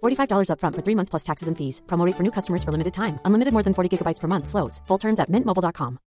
$45 up front for 3 months plus taxes and fees. Promo rate for new customers for limited time. Unlimited more than 40 gigabytes per month slows. Full terms at mintmobile.com.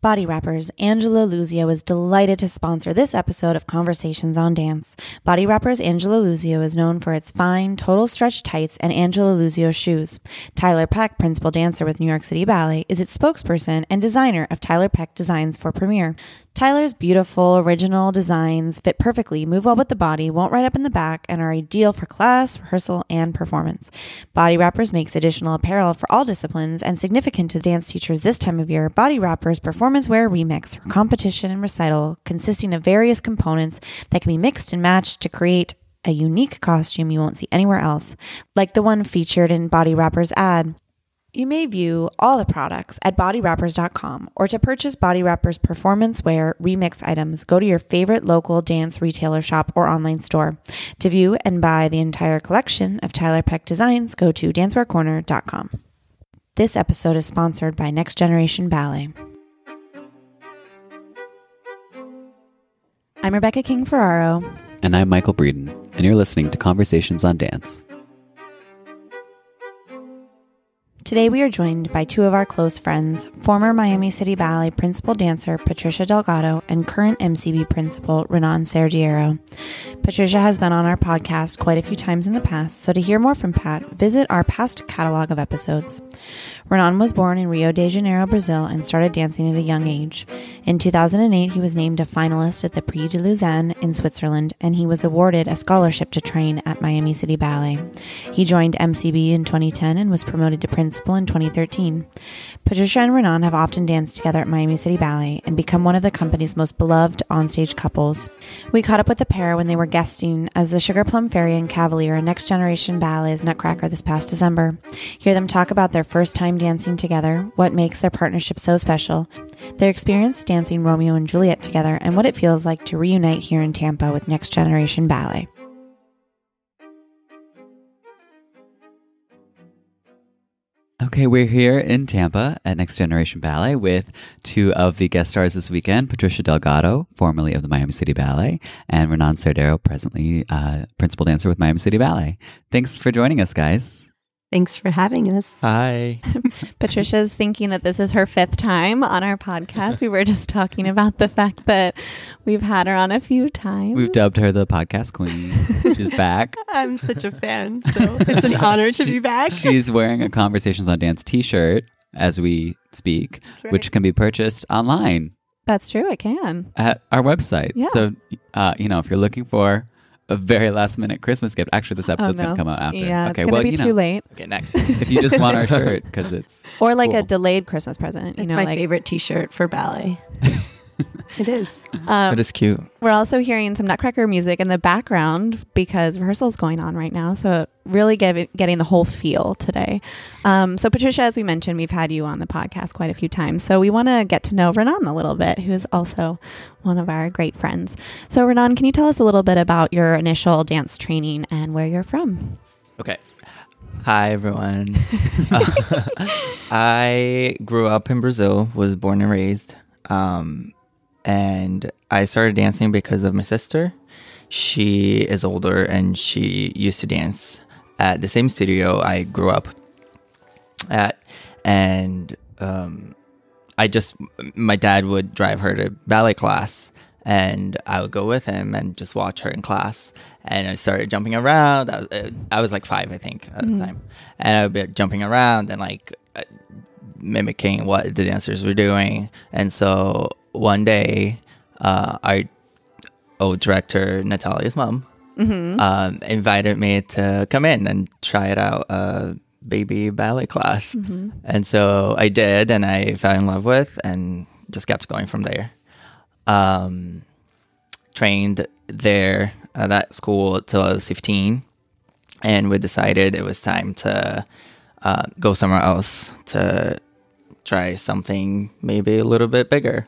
Body Wrappers, Angelo Luzio is delighted to sponsor this episode of Conversations on Dance. Body Wrappers, Angelo Luzio is known for its fine, total stretch tights and Angelo Luzio shoes. Tyler Peck, principal dancer with New York City Ballet, is its spokesperson and designer of Tyler Peck Designs for Premiere. Tyler's beautiful, original designs fit perfectly, move well with the body, won't ride up in the back, and are ideal for class, rehearsal, and performance. Body Wrappers makes additional apparel for all disciplines, and significant to dance teachers this time of year, Body Wrappers Performance Wear Remix for competition and recital, consisting of various components that can be mixed and matched to create a unique costume you won't see anywhere else, like the one featured in Body Wrappers' ad. You may view all the products at bodywrappers.com, or to purchase Body Wrappers Performance Wear Remix items, go to your favorite local dance retailer shop or online store. To view and buy the entire collection of Tyler Peck Designs, go to dancewearcorner.com. This episode is sponsored by Next Generation Ballet. I'm Rebecca King-Ferraro. And I'm Michael Breeden, and you're listening to Conversations on Dance. Today we are joined by two of our close friends, former Miami City Ballet principal dancer Patricia Delgado and current MCB principal Renan Cerdeiro. Patricia has been on our podcast quite a few times in the past, so to hear more from Pat, visit our past catalog of episodes. Renan was born in Rio de Janeiro, Brazil, and started dancing at a young age. In 2008, he was named a finalist at the Prix de Lausanne in Switzerland, and he was awarded a scholarship to train at Miami City Ballet. He joined MCB in 2010 and was promoted to principal in 2013. Patricia and Renan have often danced together at Miami City Ballet and become one of the company's most beloved onstage couples. We caught up with the pair when they were guesting as the Sugar Plum Fairy and Cavelier in Next Generation Ballet's Nutcracker this past December. Hear them talk about their first time dancing together, what makes their partnership so special, their experience dancing Romeo and Juliet together, and what it feels like to reunite here in Tampa with Next Generation Ballet. Okay, we're here in Tampa at Next Generation Ballet with two of the guest stars this weekend, Patricia Delgado, formerly of the Miami City Ballet, and Renan Cerdeiro, presently principal dancer with Miami City Ballet. Thanks for joining us, guys. Thanks for having us. Hi. Patricia's thinking that this is her fifth time on our podcast. We were just talking about the fact that we've had her on a few times. We've dubbed her the podcast queen. She's back. I'm such a fan, so it's an honor to be back. She's wearing a Conversations on Dance t-shirt as we speak, right, which can be purchased online. That's true. It can. At our website. Yeah. So, you know, if you're looking for a very last minute Christmas gift. Actually, this episode's going to come out after. Yeah, okay, it's going to be too late. Okay, next. If you just want our shirt, because it's Or like cool. A delayed Christmas present. It's my favorite t-shirt for ballet. It is. But it's cute. We're also hearing some Nutcracker music in the background because rehearsal's going on right now. So really getting the whole feel today. So Patricia, as we mentioned, we've had you on the podcast quite a few times. So we want to get to know Renan a little bit, who is also one of our great friends. So Renan, can you tell us a little bit about your initial dance training and where you're from? Okay. Hi, everyone. I grew up in Brazil, was born and raised. And I started dancing because of my sister. She is older and she used to dance at the same studio I grew up at. And my dad would drive her to ballet class. And I would go with him and just watch her in class. And I started jumping around. I was like 5, I think, at the time. And I would be jumping around and like mimicking what the dancers were doing. And so one day, our old director, Natalia's mom, invited me to come in and try it out, baby ballet class. Mm-hmm. And so I did, and I fell in love with and just kept going from there. Trained there at that school till I was 15, and we decided it was time to go somewhere else to try something maybe a little bit bigger.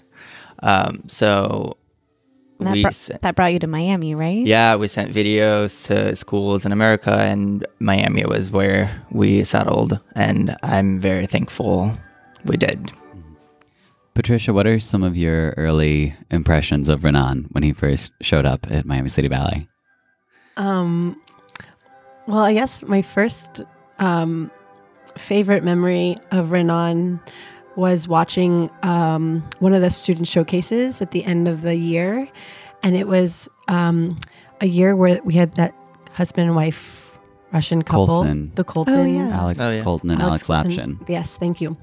That brought you to Miami, right? Yeah, we sent videos to schools in America, and Miami was where we settled, and I'm very thankful we did. Patricia, what are some of your early impressions of Renan when he first showed up at Miami City Ballet? Well, I guess my first favorite memory of Renan was watching one of the student showcases at the end of the year. And it was a year where we had that husband and wife Russian couple, Colton. Oh, yeah. Colton and Alex Lapshin. Yes, thank you.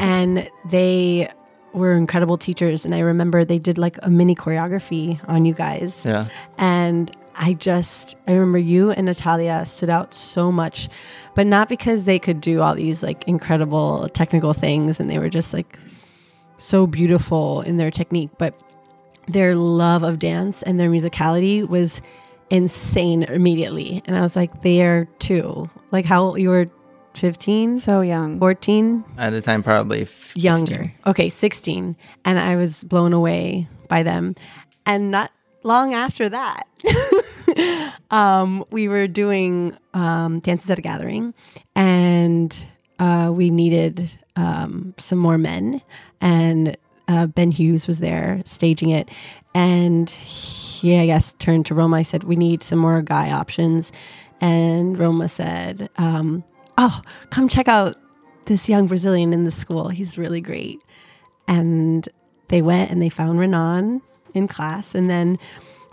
And they were incredible teachers, and I remember they did like a mini choreography on you guys. Yeah. And I remember you and Natalia stood out so much, but not because they could do all these like incredible technical things and they were just like so beautiful in their technique, but their love of dance and their musicality was insane immediately. And I was like, they are too. Like how old you were? 15? So young. 14? At the time, probably 16. Younger. Okay, 16. And I was blown away by them. And not long after that, we were doing Dances at a Gathering, and we needed some more men. And Ben Hughes was there staging it. And he, I guess, turned to Roma. I said, we need some more guy options. And Roma said, oh, come check out this young Brazilian in the school. He's really great. And they went and they found Renan in class. And then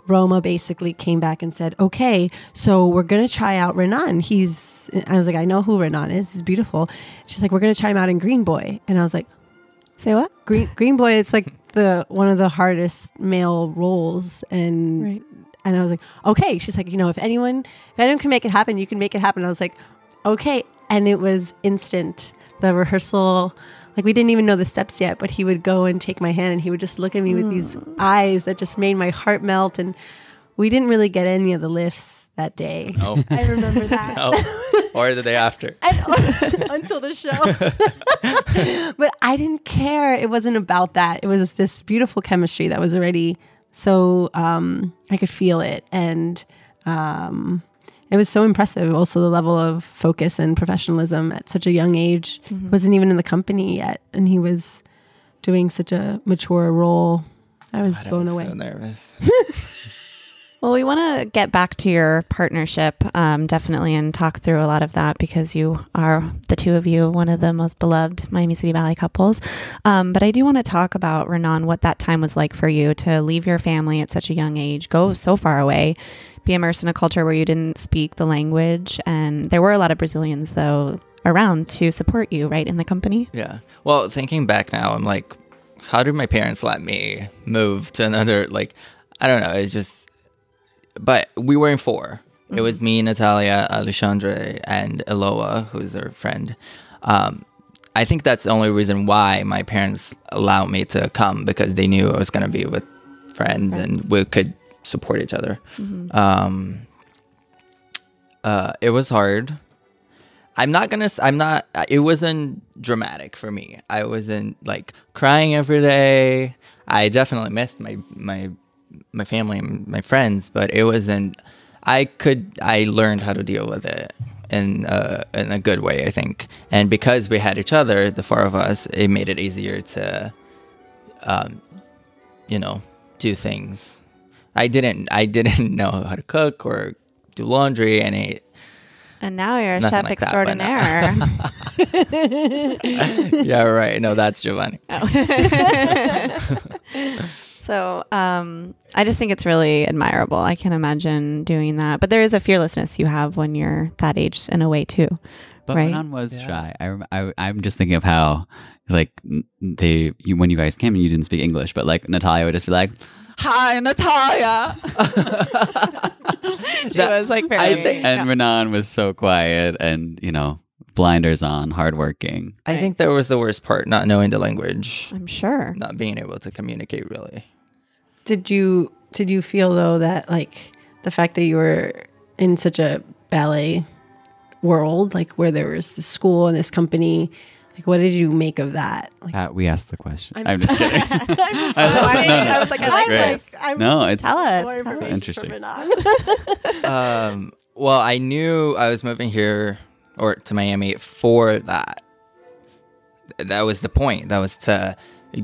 Roma basically came back and said, okay, so we're going to try out Renan. I was like, I know who Renan is. He's beautiful. She's like, we're going to try him out in Green Boy. And I was like, say what? Green Boy, it's like one of the hardest male roles. And right. And I was like, okay. She's like, if anyone can make it happen, you can make it happen. And I was like, okay. And it was instant. The rehearsal, like we didn't even know the steps yet, but he would go and take my hand and he would just look at me with these eyes that just made my heart melt. And we didn't really get any of the lifts that day. No. I remember that. No. Or the day after. Until the show. But I didn't care. It wasn't about that. It was this beautiful chemistry that was already so, I could feel it. And, it was so impressive. Also, the level of focus and professionalism at such a young age. Mm-hmm. Wasn't even in the company yet, and he was doing such a mature role. I was blown away. I was so nervous. Well, we want to get back to your partnership, definitely, and talk through a lot of that because you are, the two of you, one of the most beloved Miami City Ballet couples. But I do want to talk about, Renan, what that time was like for you to leave your family at such a young age, go so far away, be immersed in a culture where you didn't speak the language. And there were a lot of Brazilians, though, around to support you, right, in the company? Yeah. Well, thinking back now, I'm like, how did my parents let me move to another, like, I don't know. It's just, but we were in 4. Mm-hmm. It was me, Natalia, Alexandre, and Eloa, who's our friend. I think that's the only reason why my parents allowed me to come, because they knew I was going to be with friends and we could support each other. Mm-hmm. It was hard. It wasn't dramatic for me. I wasn't like crying every day. I definitely missed my family and my friends, but it wasn't, I learned how to deal with it in a good way, I think. And because we had each other, the four of us, it made it easier to, do things. I didn't know how to cook or do laundry, and now you're a chef extraordinaire. Yeah, right. No, that's Giovanni. Oh. So I just think it's really admirable. I can imagine doing that. But there is a fearlessness you have when you're that age in a way too, but right? Renan was shy. I'm just thinking of how, like, when you guys came and you didn't speak English, but, like, Natalia would just be like, "Hi, Natalia." And Renan was so quiet and, blinders on, hardworking. I think that was the worst part, not knowing the language. I'm sure. Not being able to communicate, really. Did you feel, though, that, like, the fact that you were in such a ballet world, like, where there was this school and this company, like, what did you make of that? Like, we asked the question. I'm just kidding. I was like, tell us. Tell so interesting. Well, I knew I was moving here or to Miami for that. That was the point. That was to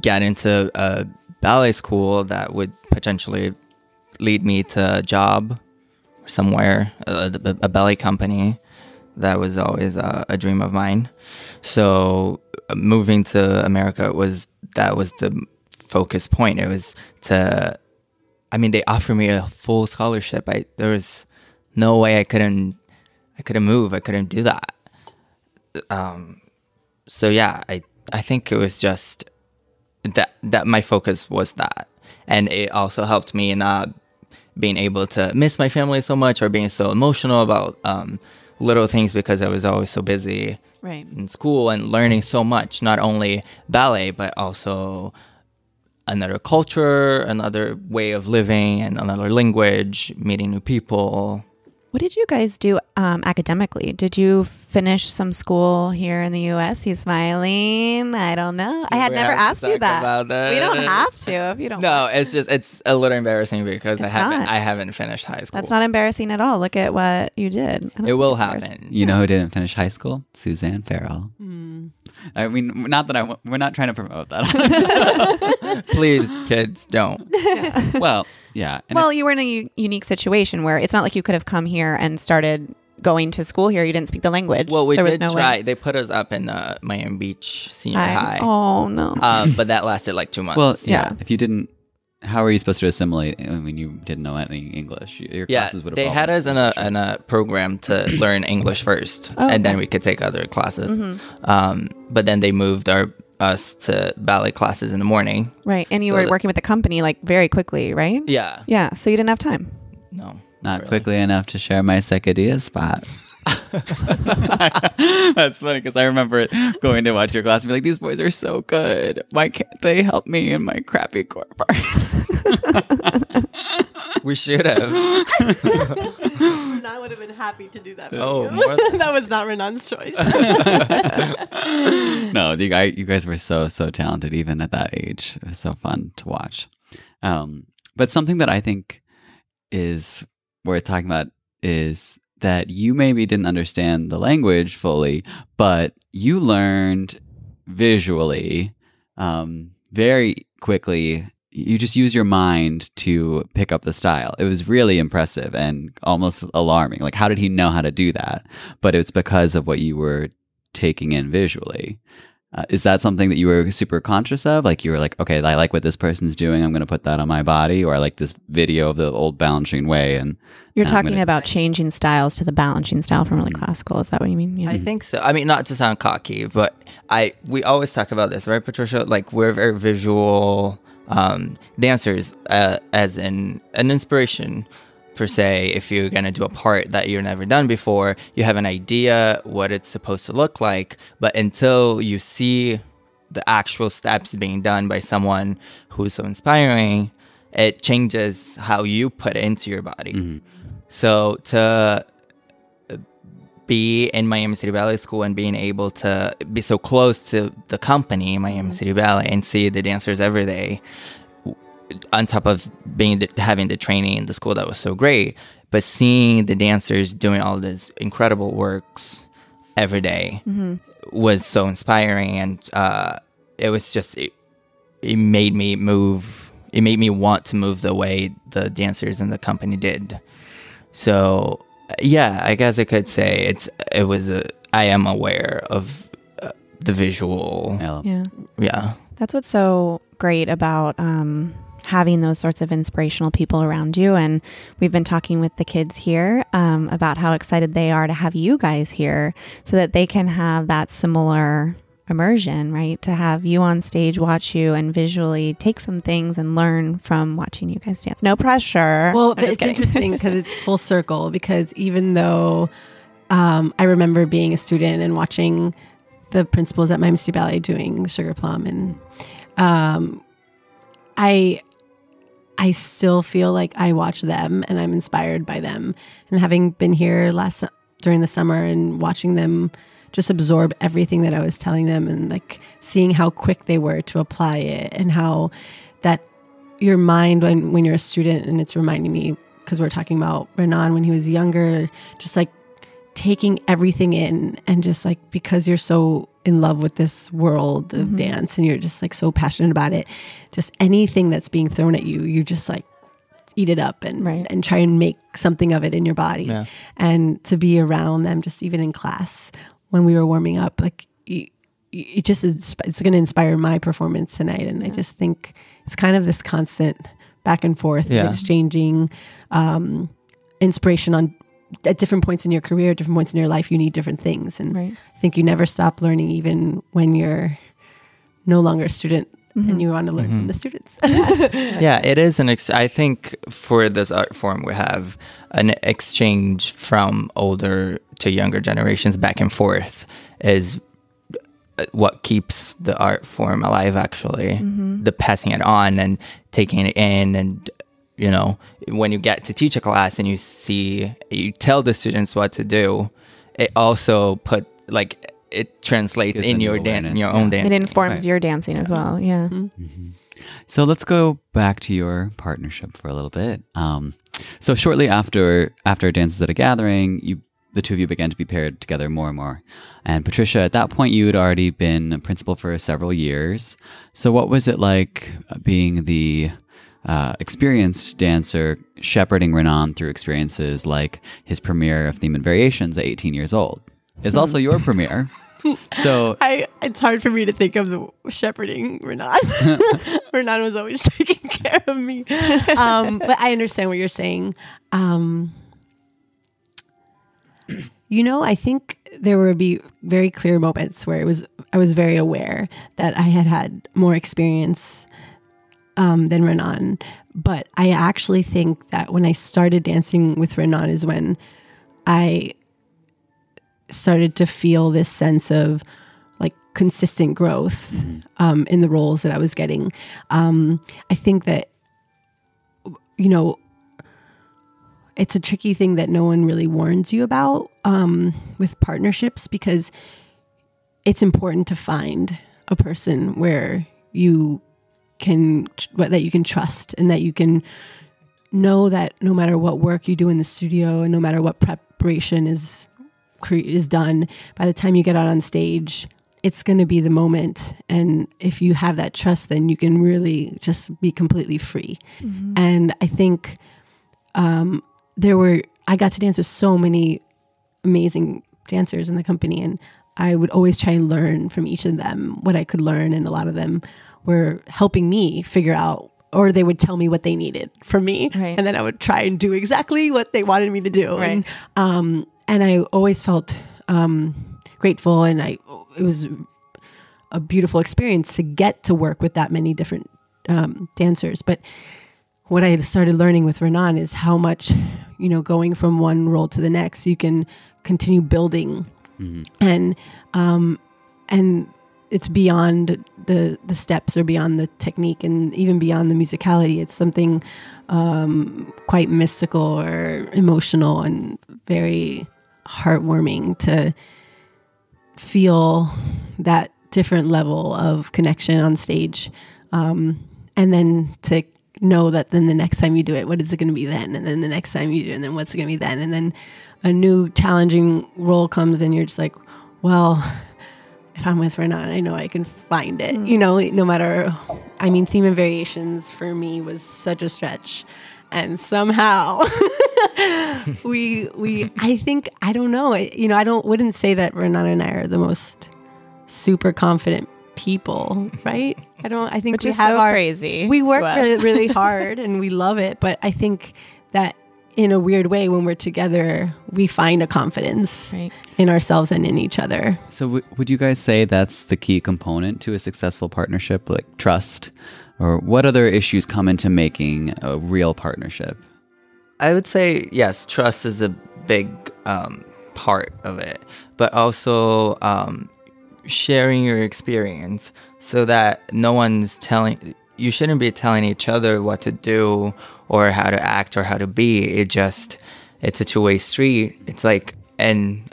get into a ballet school that would potentially lead me to a job somewhere, a ballet company. That was always a dream of mine. So moving to America was the focus point. It was to, they offered me a full scholarship. There was no way I couldn't move. I couldn't do that. So yeah, I think it was just that my focus was that. And it also helped me not being able to miss my family so much or being so emotional about, little things, because I was always so busy in school and learning so much, not only ballet, but also another culture, another way of living, and another language, meeting new people. What did you guys do academically? Did you finish some school here in the U.S.? He's smiling. I don't know. I had never asked you that. We don't have to if you don't. No, it's a little embarrassing because I haven't finished high school. That's not embarrassing at all. Look at what you did. It will happen. You know who didn't finish high school? Suzanne Farrell. Mm. I mean, not that we're not trying to promote that. Please, kids, don't. Yeah. Well. Yeah. Well, you were in a unique situation where it's not like you could have come here and started going to school here. You didn't speak the language. Well, we did try. They put us up in Miami Beach Senior High. Oh, no. But that lasted like 2 months. Well, yeah. If you didn't, how are you supposed to assimilate when you didn't know any English? Your classes would have they had us in a program to learn English first, and then we could take other classes. Mm-hmm. But then they moved us to ballet classes in the morning. Right. And you were working with the company like very quickly, right? Yeah. Yeah. So you didn't have time. No. Not really. Quickly enough to share my Secadilla spot. That's funny because I remember going to watch your class and be like, these boys are so good. Why can't they help me in my crappy core parts? We should have. I would have been happy to do that. Oh, that was not Renan's choice. No, you guys were so, so talented even at that age. It was so fun to watch. But something that I think is worth talking about is that you maybe didn't understand the language fully, but you learned visually very quickly. You just use your mind to pick up the style. It was really impressive and almost alarming. Like, how did he know how to do that? But it's because of what you were taking in visually. Is that something that you were super conscious of? Like, you were like, okay, I like what this person's doing. I'm going to put that on my body. Or I like this video of the old Balanchine way. And you're talking about changing styles to the Balanchine style from really classical. Is that what you mean? Yeah. I think so. Not to sound cocky, but we always talk about this, right, Patricia? Like, we're very visual dancers as an inspiration per se, if you're going to do a part that you've never done before, you have an idea what it's supposed to look like. But until you see the actual steps being done by someone who's so inspiring, it changes how you put it into your body. Mm-hmm. So to be in Miami City Ballet School and being able to be so close to the company, Miami City Ballet, and see the dancers every day, on top of having the training in the school that was so great, but seeing the dancers doing all these incredible works every day was so inspiring, and it was just it made me move. It made me want to move the way the dancers and the company did. So yeah, I guess I could say I am aware of the visual. Yeah. That's what's so great about having those sorts of inspirational people around you. And we've been talking with the kids here about how excited they are to have you guys here so that they can have that similar immersion, right? To have you on stage, watch you, and visually take some things and learn from watching you guys dance. No pressure. Well, but it's interesting because it's full circle, because even though I remember being a student and watching the principals at Miami City Ballet doing Sugar Plum, and I still feel like I watch them and I'm inspired by them. And having been here during the summer and watching them just absorb everything that I was telling them, and like seeing how quick they were to apply it, and how that your mind when you're a student, and it's reminding me because we're talking about Renan when he was younger, just like taking everything in, and just like, because you're so in love with this world of dance and you're just like so passionate about it, just anything that's being thrown at you, you just like eat it up and try and make something of it in your body. Yeah. And to be around them, just even in class when we were warming up, like it just it's going to inspire my performance tonight. And I just think it's kind of this constant back and forth of exchanging inspiration on at different points in your career, different points in your life, you need different things. And I think you never stop learning, even when you're no longer a student and you want to learn from the students. Yeah, it is. I think for this art form, we have an exchange from older to younger generations back and forth is what keeps the art form alive, actually. The passing it on and taking it in, and you know, when you get to teach a class and you tell the students what to do, it also it translates in your own dancing. It informs your dancing as well. Yeah. Mm-hmm. So let's go back to your partnership for a little bit. So shortly after Dances at a Gathering, the two of you began to be paired together more and more. And Patricia, at that point, you had already been a principal for several years. So what was it like being the experienced dancer shepherding Renan through experiences like his premiere of Theme and Variations at 18 years old? It's also your premiere. So it's hard for me to think of the shepherding Renan. Renan was always taking care of me. But I understand what you're saying. I think there would be very clear moments where I was very aware that I had more experience than Renan. But I actually think that when I started dancing with Renan is when I started to feel this sense of like consistent growth in the roles that I was getting. I think that, it's a tricky thing that no one really warns you about with partnerships, because it's important to find a person where you can trust, and that you can know that no matter what work you do in the studio and no matter what preparation is done, by the time you get out on stage, it's going to be the moment. And if you have that trust, then you can really just be completely free. Mm-hmm. And I think I got to dance with so many amazing dancers in the company, and I would always try and learn from each of them what I could learn, and a lot of them were helping me figure out, or they would tell me what they needed from me, and then I would try and do exactly what they wanted me to do. Right. And I always felt grateful, and it was a beautiful experience to get to work with that many different dancers. But what I started learning with Renan is how much, you know, going from one role to the next, you can continue building. Mm-hmm. And it's beyond the steps or beyond the technique and even beyond the musicality. It's something quite mystical or emotional and very heartwarming to feel that different level of connection on stage. And then to know that then the next time you do it, what is it going to be then? And then the next time you do it, and then what's it going to be then? And then a new challenging role comes and you're just like, well, if I'm with Renan, I know I can find it. Mm. You know, no matter, I mean, Theme and Variations for me was such a stretch. And somehow we I think, I don't know, you know, wouldn't say that Renan and I are the most super confident people, right? I think we have our crazy. We work really hard and we love it, but I think that in a weird way when we're together, we find a confidence in ourselves and in each other. So would you guys say that's the key component to a successful partnership, like trust? Or what other issues come into making a real partnership? I would say yes, trust is a big part of it, but also sharing your experience so that no one's telling you shouldn't be telling each other what to do or how to act or how to be. It's a two-way street. It's like, and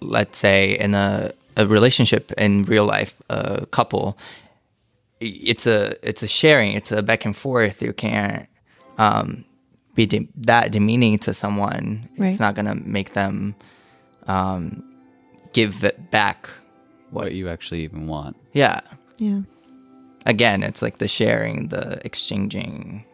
let's say in a relationship in real life, a couple, it's a sharing, it's a back and forth. You can't be that demeaning to someone. Right. It's not gonna make them give it back what you actually even want. Yeah. Again, it's like the sharing, the exchanging.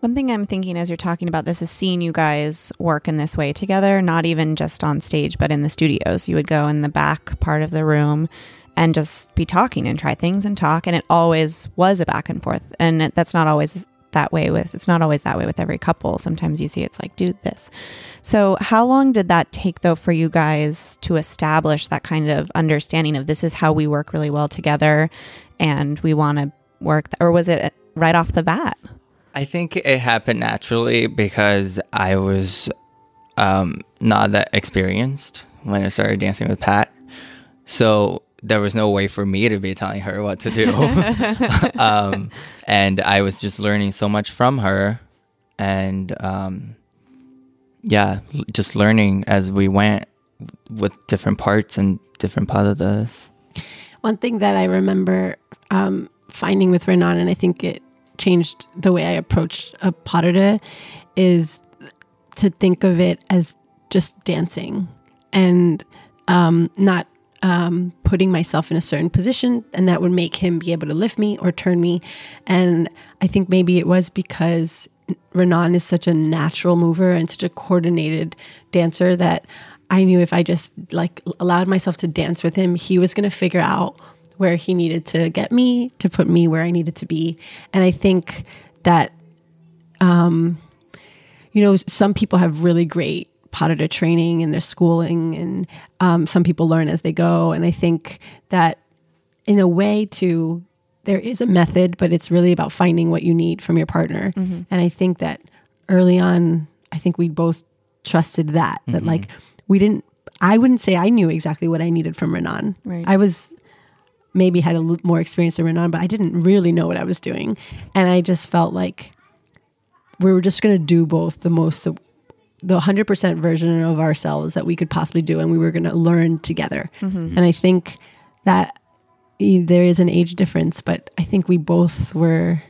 One thing I'm thinking as you're talking about this is seeing you guys work in this way together, not even just on stage, but in the studios. You would go in the back part of the room and just be talking and try things and talk. And it always was a back and forth. And that's not always that way with, it's not always that way with every couple. Sometimes you see it's like, do this. So how long did that take though for you guys to establish that kind of understanding of this is how we work really well together and we want to work? Or was it right off the bat? I think it happened naturally because I was not that experienced when I started dancing with Pat. So there was no way for me to be telling her what to do. And I was just learning so much from her and, just learning as we went with different parts and different patadas. One thing that I remember finding with Renan, and I think it changed the way I approached a patada, is to think of it as just dancing and not putting myself in a certain position, and that would make him be able to lift me or turn me. And I think maybe it was because Renan is such a natural mover and such a coordinated dancer that I knew if I just like allowed myself to dance with him, he was going to figure out where he needed to get me to put me where I needed to be. And I think that you know, some people have really great pas de training and their schooling, and some people learn as they go. And I think that in a way too, there is a method, but it's really about finding what you need from your partner. Mm-hmm. And I think that early on, I think we both trusted that, mm-hmm. that like I wouldn't say I knew exactly what I needed from Renan. Right. I was maybe had a little more experience than Renan, but I didn't really know what I was doing. And I just felt like we were just going to do both the 100% version of ourselves that we could possibly do, and we were going to learn together. Mm-hmm. And I think that there is an age difference, but I think we both were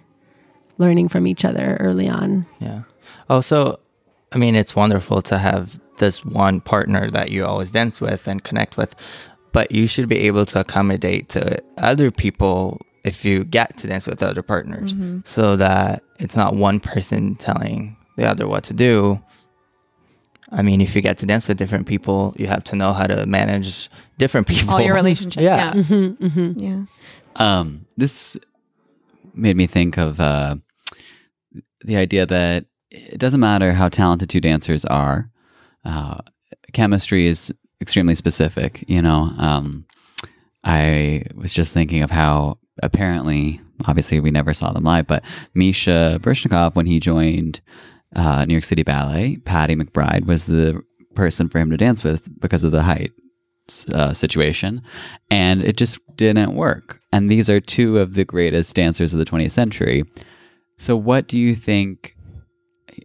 learning from each other early on. Yeah. Also, I mean, it's wonderful to have this one partner that you always dance with and connect with, but you should be able to accommodate to other people if you get to dance with other partners, mm-hmm. so that it's not one person telling the other what to do. I mean, if you get to dance with different people, you have to know how to manage different people. All your relationships, yeah. Mm-hmm, mm-hmm. Yeah. This made me think of the idea that it doesn't matter how talented two dancers are. Chemistry is extremely specific, you know. I was just thinking of how apparently, obviously we never saw them live, but Misha Bershnikov, when he joined New York City Ballet, Patty McBride was the person for him to dance with because of the height situation, and it just didn't work. And these are two of the greatest dancers of the 20th century. So what do you think,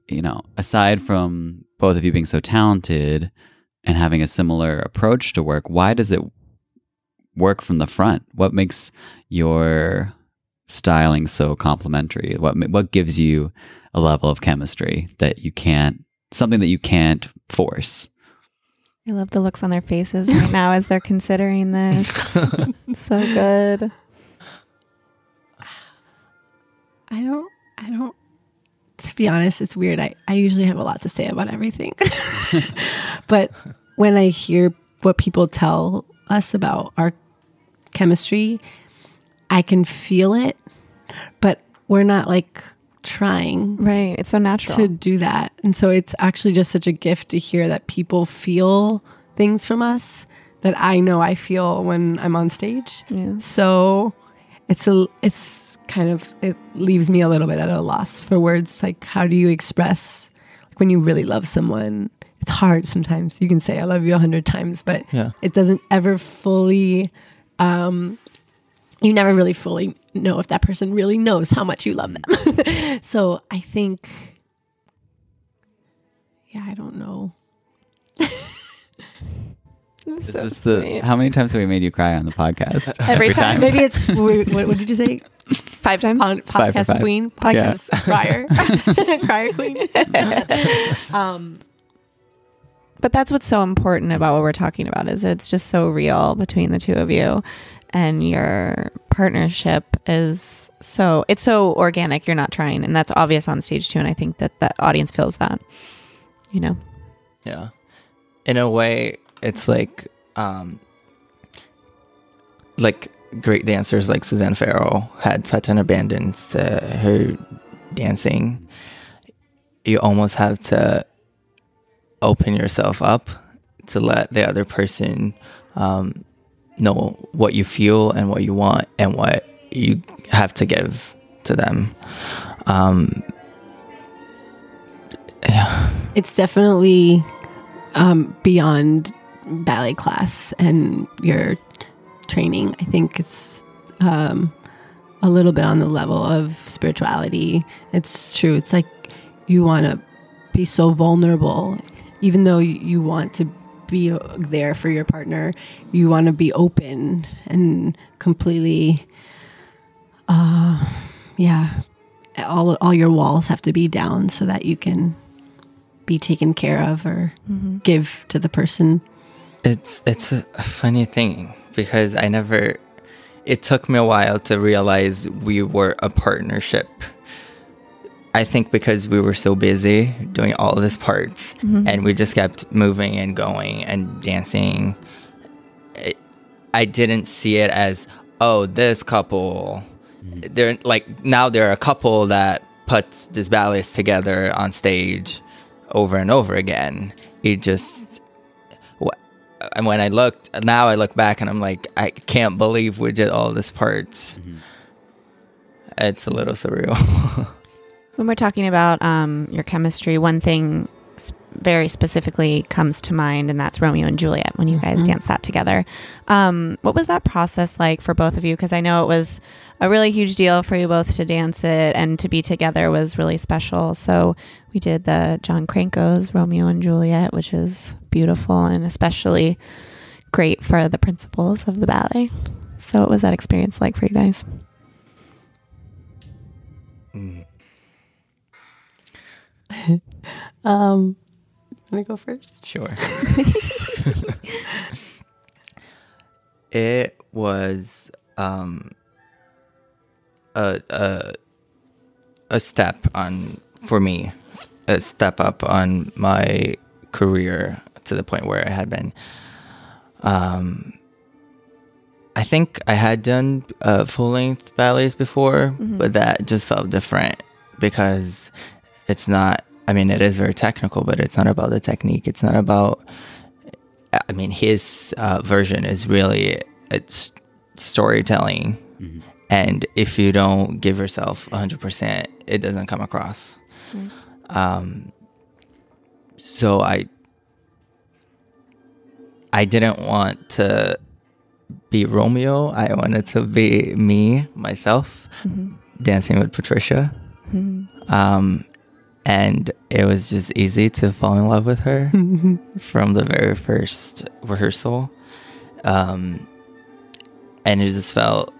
you know, aside from both of you being so talented and having a similar approach to work, why does it work from the front? What makes your styling so complementary? What gives you a level of chemistry that you can't, something that you can't force? I love the looks on their faces right now as they're considering this. So good. I don't, to be honest, it's weird. I usually have a lot to say about everything, but when I hear what people tell us about our chemistry, I can feel it, but we're not like trying. Right. It's so natural to do that. And so it's actually just such a gift to hear that people feel things from us that I know I feel when I'm on stage. Yeah. So it's kind of, it leaves me a little bit at a loss for words. Like, how do you express, like, when you really love someone? It's hard sometimes. You can say I love you 100 times, but it doesn't ever fully, you never really fully know if that person really knows how much you love them. So I think, I don't know. So how many times have we made you cry on the podcast? Every time. Maybe it's, what did you say? 5 times? Podcast queen? Podcast crier? Crier queen? But that's what's so important about what we're talking about, is that it's just so real between the two of you, and your partnership is so, it's so organic. You're not trying, and that's obvious on stage too. And I think that the audience feels that, you know? Yeah. In a way, it's like great dancers like Suzanne Farrell had such an abandonance to her dancing. You almost have to open yourself up to let the other person know what you feel and what you want and what you have to give to them. It's definitely beyond ballet class and your training. I think it's a little bit on the level of spirituality. It's true. It's like you want to be so vulnerable, even though you want to be there for your partner. You want to be open and completely, all your walls have to be down so that you can be taken care of or give to the person. It's a funny thing, because it took me a while to realize we were a partnership. I think because we were so busy doing all these parts and we just kept moving and going and dancing. I didn't see it as, this couple. They're like, now they're a couple that puts these ballets together on stage over and over again. And when I look back and I'm like, I can't believe we did all these parts. It's a little surreal. When we're talking about your chemistry, one thing very specifically comes to mind, and that's Romeo and Juliet, when you guys dance that together. What was that process like for both of you? Because I know it was a really huge deal for you both to dance it, and to be together was really special. So we did the John Cranko's Romeo and Juliet, which is beautiful and especially great for the principals of the ballet. So what was that experience like for you guys? Can I go first? Sure. It was a step up on my career, to the point where I had been. I think I had done full-length ballets before, but that just felt different, because it's not, it is very technical, but it's not about the technique. It's not about, his version is really, it's storytelling And if you don't give yourself 100%, it doesn't come across. Mm. So I didn't want to be Romeo. I wanted to be me, myself, mm-hmm. dancing with Patricia. Mm-hmm. And it was just easy to fall in love with her mm-hmm. from the very first rehearsal. And it just felt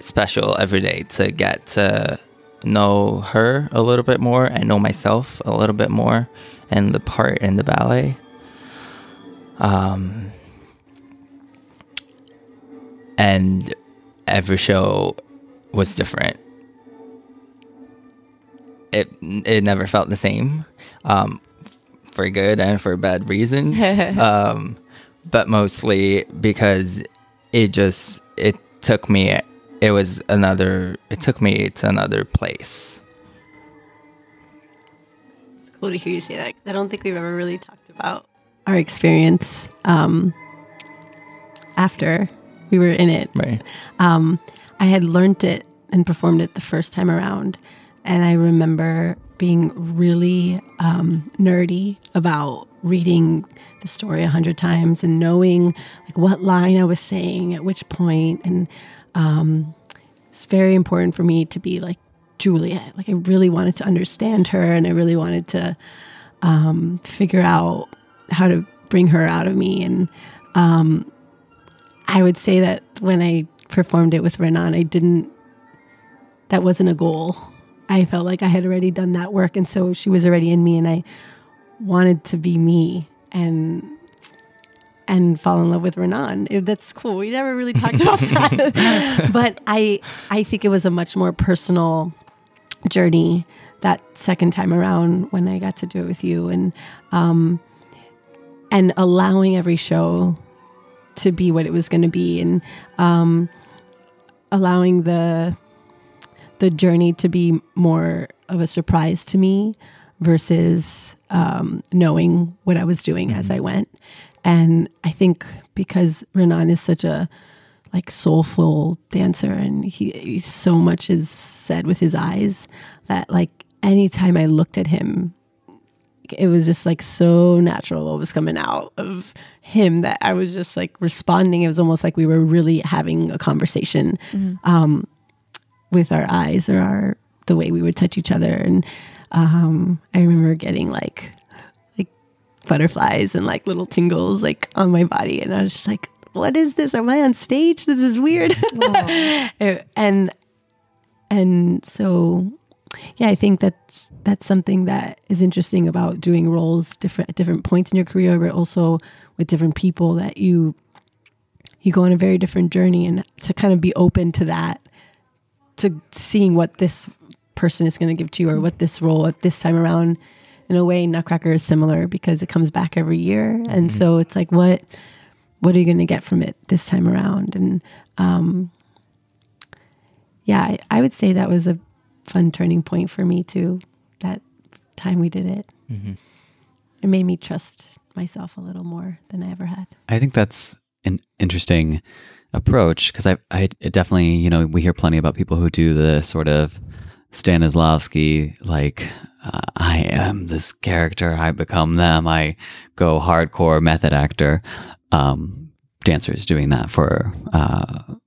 special every day to get to know her a little bit more and know myself a little bit more and the part in the ballet. And every show was different. It never felt the same, for good and for bad reasons. But mostly because it took me to another place. It's cool to hear you say that, 'cause I don't think we've ever really talked about our experience after we were in it. Right. I had learned it and performed it the first time around, and I remember being really nerdy about reading the story 100 times and knowing like what line I was saying at which point, and it's very important for me to be like Juliet. Like I really wanted to understand her, and I really wanted to figure out how to bring her out of me. And I would say that when I performed it with Renan, that wasn't a goal. I felt like I had already done that work, and so she was already in me, and I wanted to be me and fall in love with Renan. That's cool. We never really talked about that. But I think it was a much more personal journey that second time around when I got to do it with you, and allowing every show to be what it was going to be, and allowing the journey to be more of a surprise to me versus knowing what I was doing mm-hmm. as I went. And I think because Renan is such a like soulful dancer, and he so much is said with his eyes, that like anytime I looked at him, it was just like so natural what was coming out of him that I was just like responding. It was almost like we were really having a conversation mm-hmm. With our eyes, or the way we would touch each other. And I remember getting like butterflies and like little tingles like on my body, and I was just like, "What is this? Am I on stage? This is weird." and so yeah, I think that's something that is interesting about doing roles different at different points in your career, but also with different people, that you go on a very different journey, and to kind of be open to that, to seeing what this person is going to give to you, or what this role at this time around. In a way, Nutcracker is similar because it comes back every year, and mm-hmm. so it's like, what are you going to get from it this time around? And I would say that was a fun turning point for me too, that time we did it. Mm-hmm. It made me trust myself a little more than I ever had. I think that's an interesting approach, because I definitely, we hear plenty about people who do the sort of Stanislavski, like, I am this character, I become them, I go hardcore method actor, dancers doing that for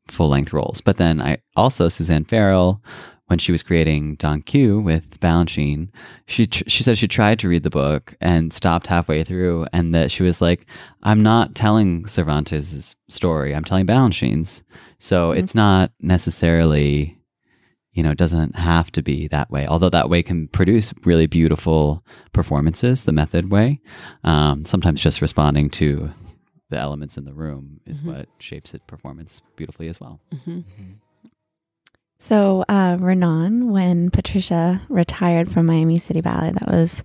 full-length roles. But then Suzanne Farrell, when she was creating Don Q with Balanchine, she said she tried to read the book and stopped halfway through, and that she was like, I'm not telling Cervantes' story, I'm telling Balanchine's. So mm-hmm. it's not necessarily, it doesn't have to be that way. Although that way can produce really beautiful performances, the method way. Sometimes just responding to the elements in the room is mm-hmm. what shapes it performance beautifully as well. Mm-hmm. Mm-hmm. So Renan, when Patricia retired from Miami City Ballet, that was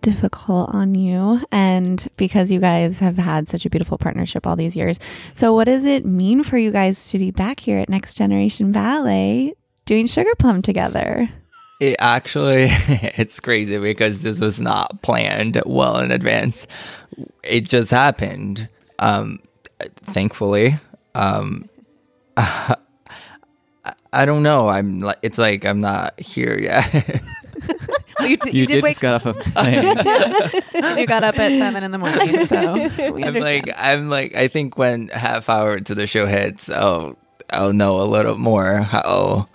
difficult on you, and because you guys have had such a beautiful partnership all these years. So what does it mean for you guys to be back here at Next Generation Ballet doing Sugar Plum together? It's crazy because this was not planned well in advance. It just happened. Thankfully, I don't know. I'm like, it's like I'm not here yet. Well, you did just got off a plane. You got up at 7 a.m, so we understand. I'm like, I think when half hour to the show hits, I'll know a little more how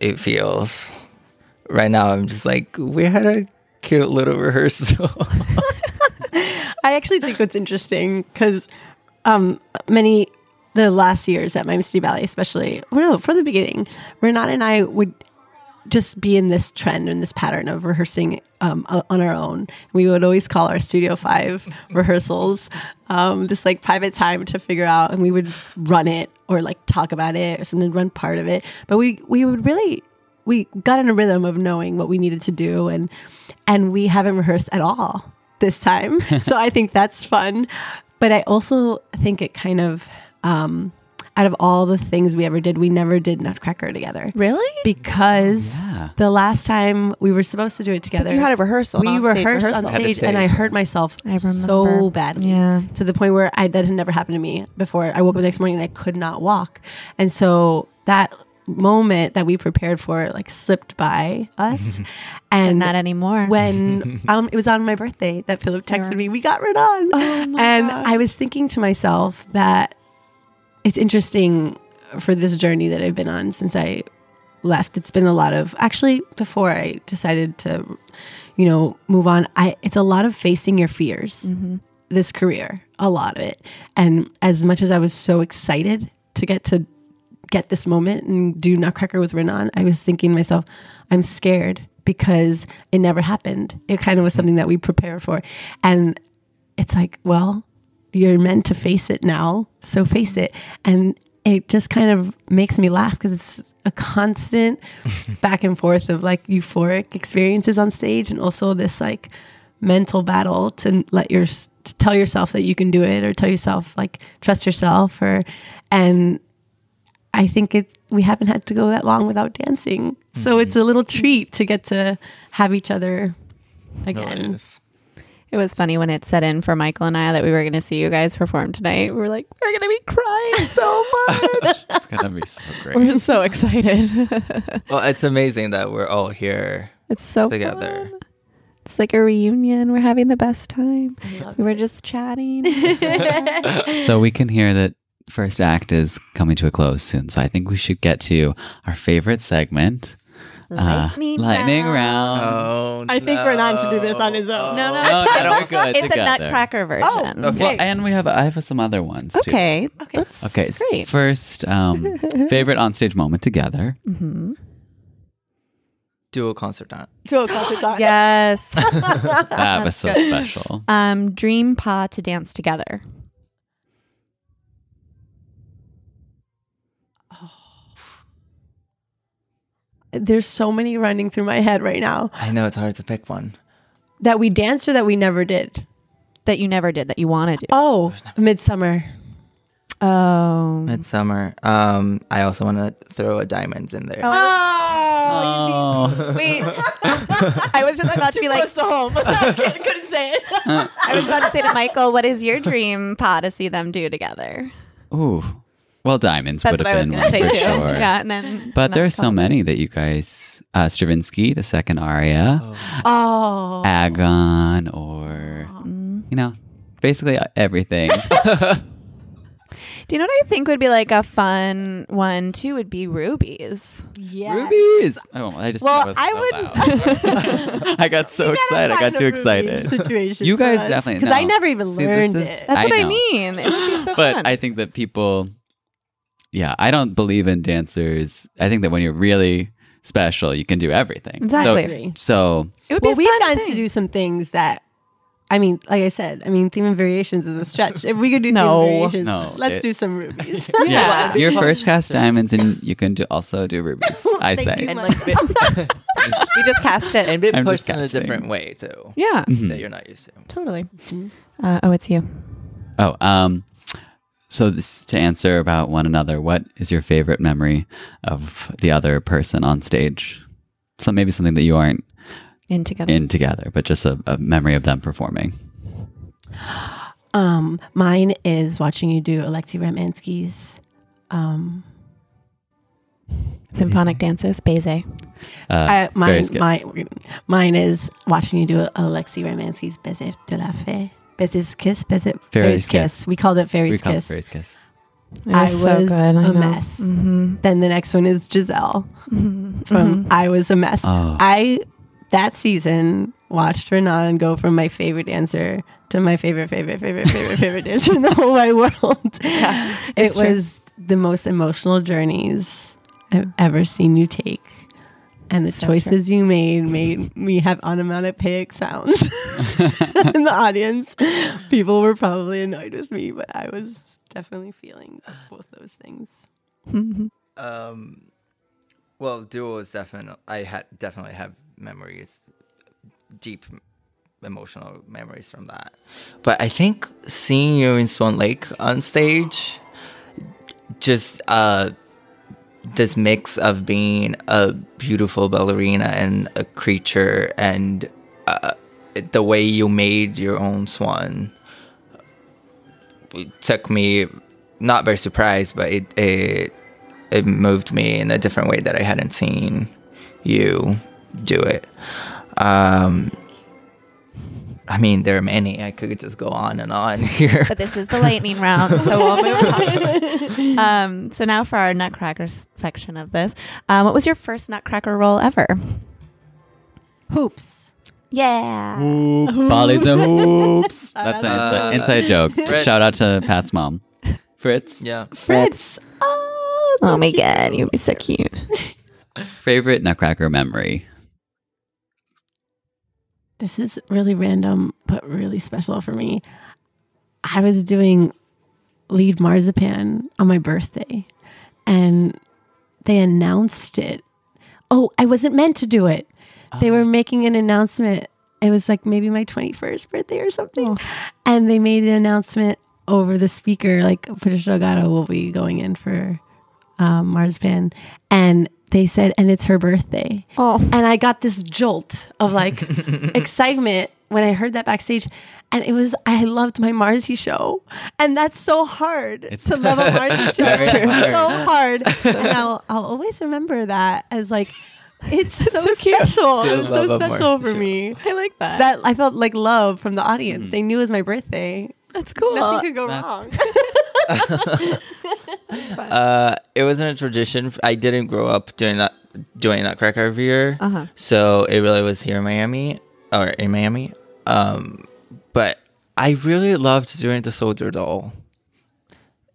it feels. Right now, I'm just like, we had a cute little rehearsal. I actually think what's interesting because the last years at Miami City Ballet, especially, from the beginning, Renan and I would just be in this trend and this pattern of rehearsing on our own. We would always call our Studio 5 rehearsals this like private time to figure out, and we would run it or like talk about it or something, run part of it. But we got in a rhythm of knowing what we needed to do, and we haven't rehearsed at all this time. So I think that's fun. But I also think it kind of, out of all the things we ever did, we never did Nutcracker together. Really? Because the last time we were supposed to do it together. But you had a rehearsal. We rehearsed on stage, and I hurt myself so badly. Yeah. To the point where that had never happened to me before. I woke up the next morning and I could not walk. And so that moment that we prepared for like slipped by us. And not anymore. When it was on my birthday that Philip texted me, we got Renan. Oh my God. I was thinking to myself that it's interesting for this journey that I've been on since I left. It's been a lot of, actually, before I decided to, move on, it's a lot of facing your fears, this career, a lot of it. And as much as I was so excited to get this moment and do Nutcracker with Renan, I was thinking to myself, I'm scared because it never happened. It kind of was something that we prepared for. And it's like, well, you're meant to face it now, so face it. And it just kind of makes me laugh because it's a constant back and forth of like euphoric experiences on stage, and also this like mental battle to to tell yourself that you can do it, or tell yourself like trust yourself, and I think we haven't had to go that long without dancing, so it's a little treat to get to have each other again. Nice. It was funny when it set in for Michael and I that we were going to see you guys perform tonight. We were like, we're going to be crying so much. It's going to be so great. We're so excited. Well, it's amazing that we're all here. It's so together. Fun. It's like a reunion. We're having the best time. We were just chatting. So we can hear that first act is coming to a close soon. So I think we should get to our favorite segment. Lightning round. Oh, no. I think Renan should do this on his own. No, that'll be good. It's together. A Nutcracker version. Oh, okay. Well, and I have some other ones too. Okay. Okay. Great. So first, favorite onstage moment together. Mm-hmm. Duo concert dance. Yes. That was so special. Dream pa to dance together. There's so many running through my head right now. I know, it's hard to pick one. That we danced or that we never did? That you never did, that you want to do. Oh, Midsummer. Oh. Midsummer. I also want to throw a Diamonds in there. Oh. Wait. I was just about to be like, couldn't say it. I was about to say to Michael, what is your dream pa to see them do together? Ooh. Well, Diamonds would have been one for sure. Yeah, but there are so many that you guys, Stravinsky, the second aria, Agon, or, basically everything. Do you know what I think would be like a fun one too? Would be Rubies. Yeah. Rubies. Oh, I got so excited. I got too excited. Situation. You guys definitely know. Because I never even learned it. That's what I mean. It would be so fun. But I think that people... Yeah, I don't believe in dancers. I think that when you're really special, you can do everything. Exactly. So it would be we've gotten to do some things that, like I said, Theme and Variations is a stretch. If we could do Theme and Variations, let's do some Rubies. Yeah. Your first cast Diamonds, and you can also do Rubies, I say. You we just cast it. And it pushed in a different way, too. Yeah. That you're not used to. Totally. It's you. So this to answer about one another, what is your favorite memory of the other person on stage? So maybe something that you aren't in together, but just a memory of them performing. Mine is watching you do Alexei Ratmansky's Symphonic dances, Bézé. Mine is watching you do Alexis Romanski's Baiser de la Fée. Baiser's Kiss? Fairy's Kiss. We called it Fairy's Kiss. I was so good. I know. A mess. Mm-hmm. Then the next one is Giselle from I Was a Mess. Oh. I, that season, watched Renan go from my favorite dancer to my favorite dancer in the whole wide world. Yeah, it was the most emotional journeys I've ever seen you take. And the choices you made me have onomatopoeic sounds in the audience. People were probably annoyed with me, but I was definitely feeling both those things. Well, duo is definitely, I definitely have memories, deep emotional memories from that. But I think seeing you in Swan Lake on stage, just... this mix of being a beautiful ballerina and a creature, and the way you made your own swan, it took me, not by surprise, but it moved me in a different way that I hadn't seen you do it. I mean, there are many. I could just go on and on here. But this is the lightning round, so we'll move on. So now for our Nutcracker section of this. What was your first Nutcracker role ever? Hoops. Yeah. Hoops. Polly's and hoops. That's an inside joke. Fritz. Shout out to Pat's mom. Fritz. Yeah. Fritz. Oh my God. You'd be so cute. Favorite Nutcracker memory? This is really random, but really special for me. I was doing lead Marzipan on my birthday, and they announced it. Oh, I wasn't meant to do it. Oh. They were making an announcement. It was like maybe my 21st birthday or something. Oh. And they made the announcement over the speaker, like, Patricia Delgado will be going in for Marzipan. And they said, and it's her birthday. Oh. And I got this jolt of like excitement when I heard that backstage. And it was, I loved my Marzi show. And that's so hard to love a Marzi show. It's so hard. And I'll always remember that as like, it's so special. It's so special for me. I like that. That I felt like love from the audience. Mm. They knew it was my birthday. That's cool. Nothing could go wrong. It wasn't a tradition. I didn't grow up doing Nutcracker every year, so it really was in Miami. But I really loved doing the soldier doll.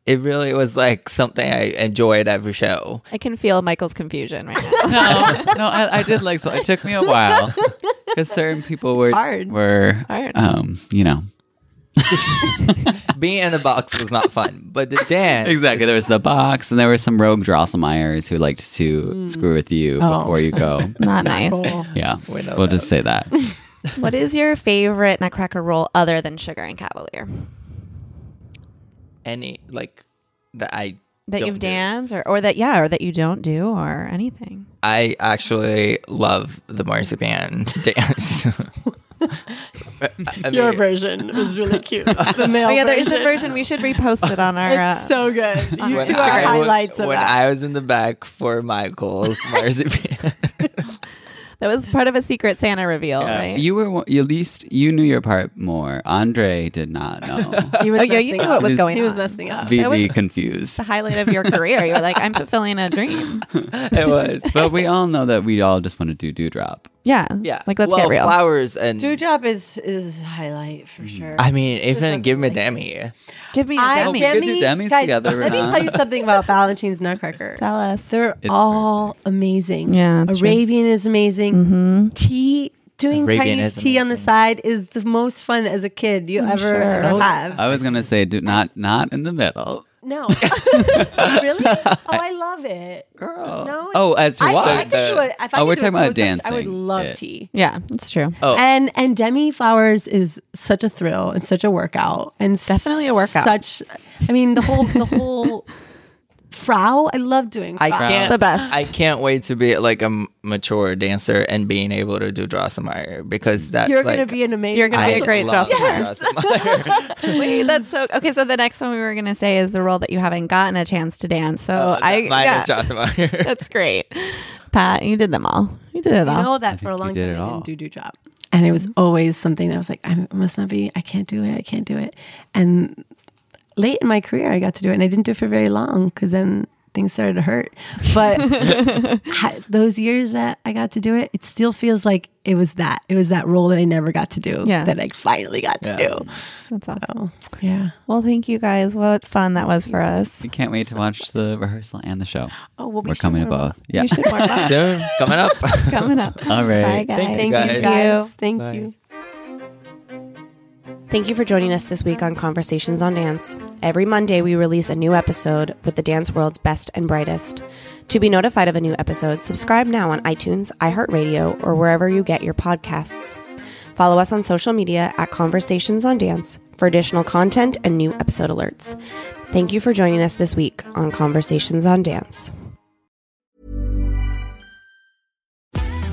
It really was like something I enjoyed every show. I can feel Michael's confusion right now. I did like. So it took me a while because certain people were hard. Being in the box was not fun, but the dance. Exactly. There was the box, and there were some rogue Drosselmeyers who liked to screw with you before you go. Not nice. Cool. Yeah. We'll just say that. What is your favorite Nutcracker role other than Sugar and Cavalier? Any, like, that I. That you've danced or that you don't do or anything? I actually love the Marzipan dance. Your version was really cute. The male there is a version. We should repost it on our. It's so good. You two are highlights of that. When I was in the back for Michael's Marzipan. That was part of a Secret Santa reveal, right? You were at least you knew your part more. Andre did not know. You knew what was going on. He was messing up. VB confused. The highlight of your career. You were like, I'm fulfilling a dream. It was, but we all know that we all just want to do Dewdrop. Yeah, yeah. Like, let's get real. Flowers and Dewdrop is highlight for sure. I mean, even Give Me a Demi. Give Me a Demi. Demi. Demi's guys, together. Let me tell you something about Balanchine's Nutcracker. Tell us. They're all amazing. Yeah, Arabian is amazing. Mm-hmm. Chinese tea on the side is the most fun as a kid you ever have. I was gonna say, not in the middle. No. Really? Oh, I love it. Girl. No, as to what? We're talking about dancing. I would love tea. Yeah, that's true. Oh. And Demi Flowers is such a thrill and such a workout. And definitely a workout. Such, I mean, the whole Frau. I love doing Frau. The best. I can't wait to be like a mature dancer and being able to do Drosselmeyer, because that's You're going to be a great Drosselmeyer. Yes. Wait, that's so... Okay, so the next one we were going to say is the role that you haven't gotten a chance to dance. So mine is Drosselmeyer. That's great. Pat, you did them all. You did it all. I know that for a long time I didn't do Dewdrop. And it was always something that was like, I must not be, I can't do it, I can't do it. And late in my career, I got to do it. And I didn't do it for very long because then things started to hurt. But those years that I got to do it, it still feels like it was that. It was that role that I never got to do that I finally got to do. That's awesome. So, yeah. Well, thank you guys. What fun that was for us. We can't wait to watch the rehearsal and the show. Oh, well, we're coming above. Yeah. You should warm up. Soon. Coming up. It's coming up. All right. Bye, guys. Thank you, guys. Thank you. Thank you for joining us this week on Conversations on Dance. Every Monday, we release a new episode with the dance world's best and brightest. To be notified of a new episode, subscribe now on iTunes, iHeartRadio, or wherever you get your podcasts. Follow us on social media at Conversations on Dance for additional content and new episode alerts. Thank you for joining us this week on Conversations on Dance.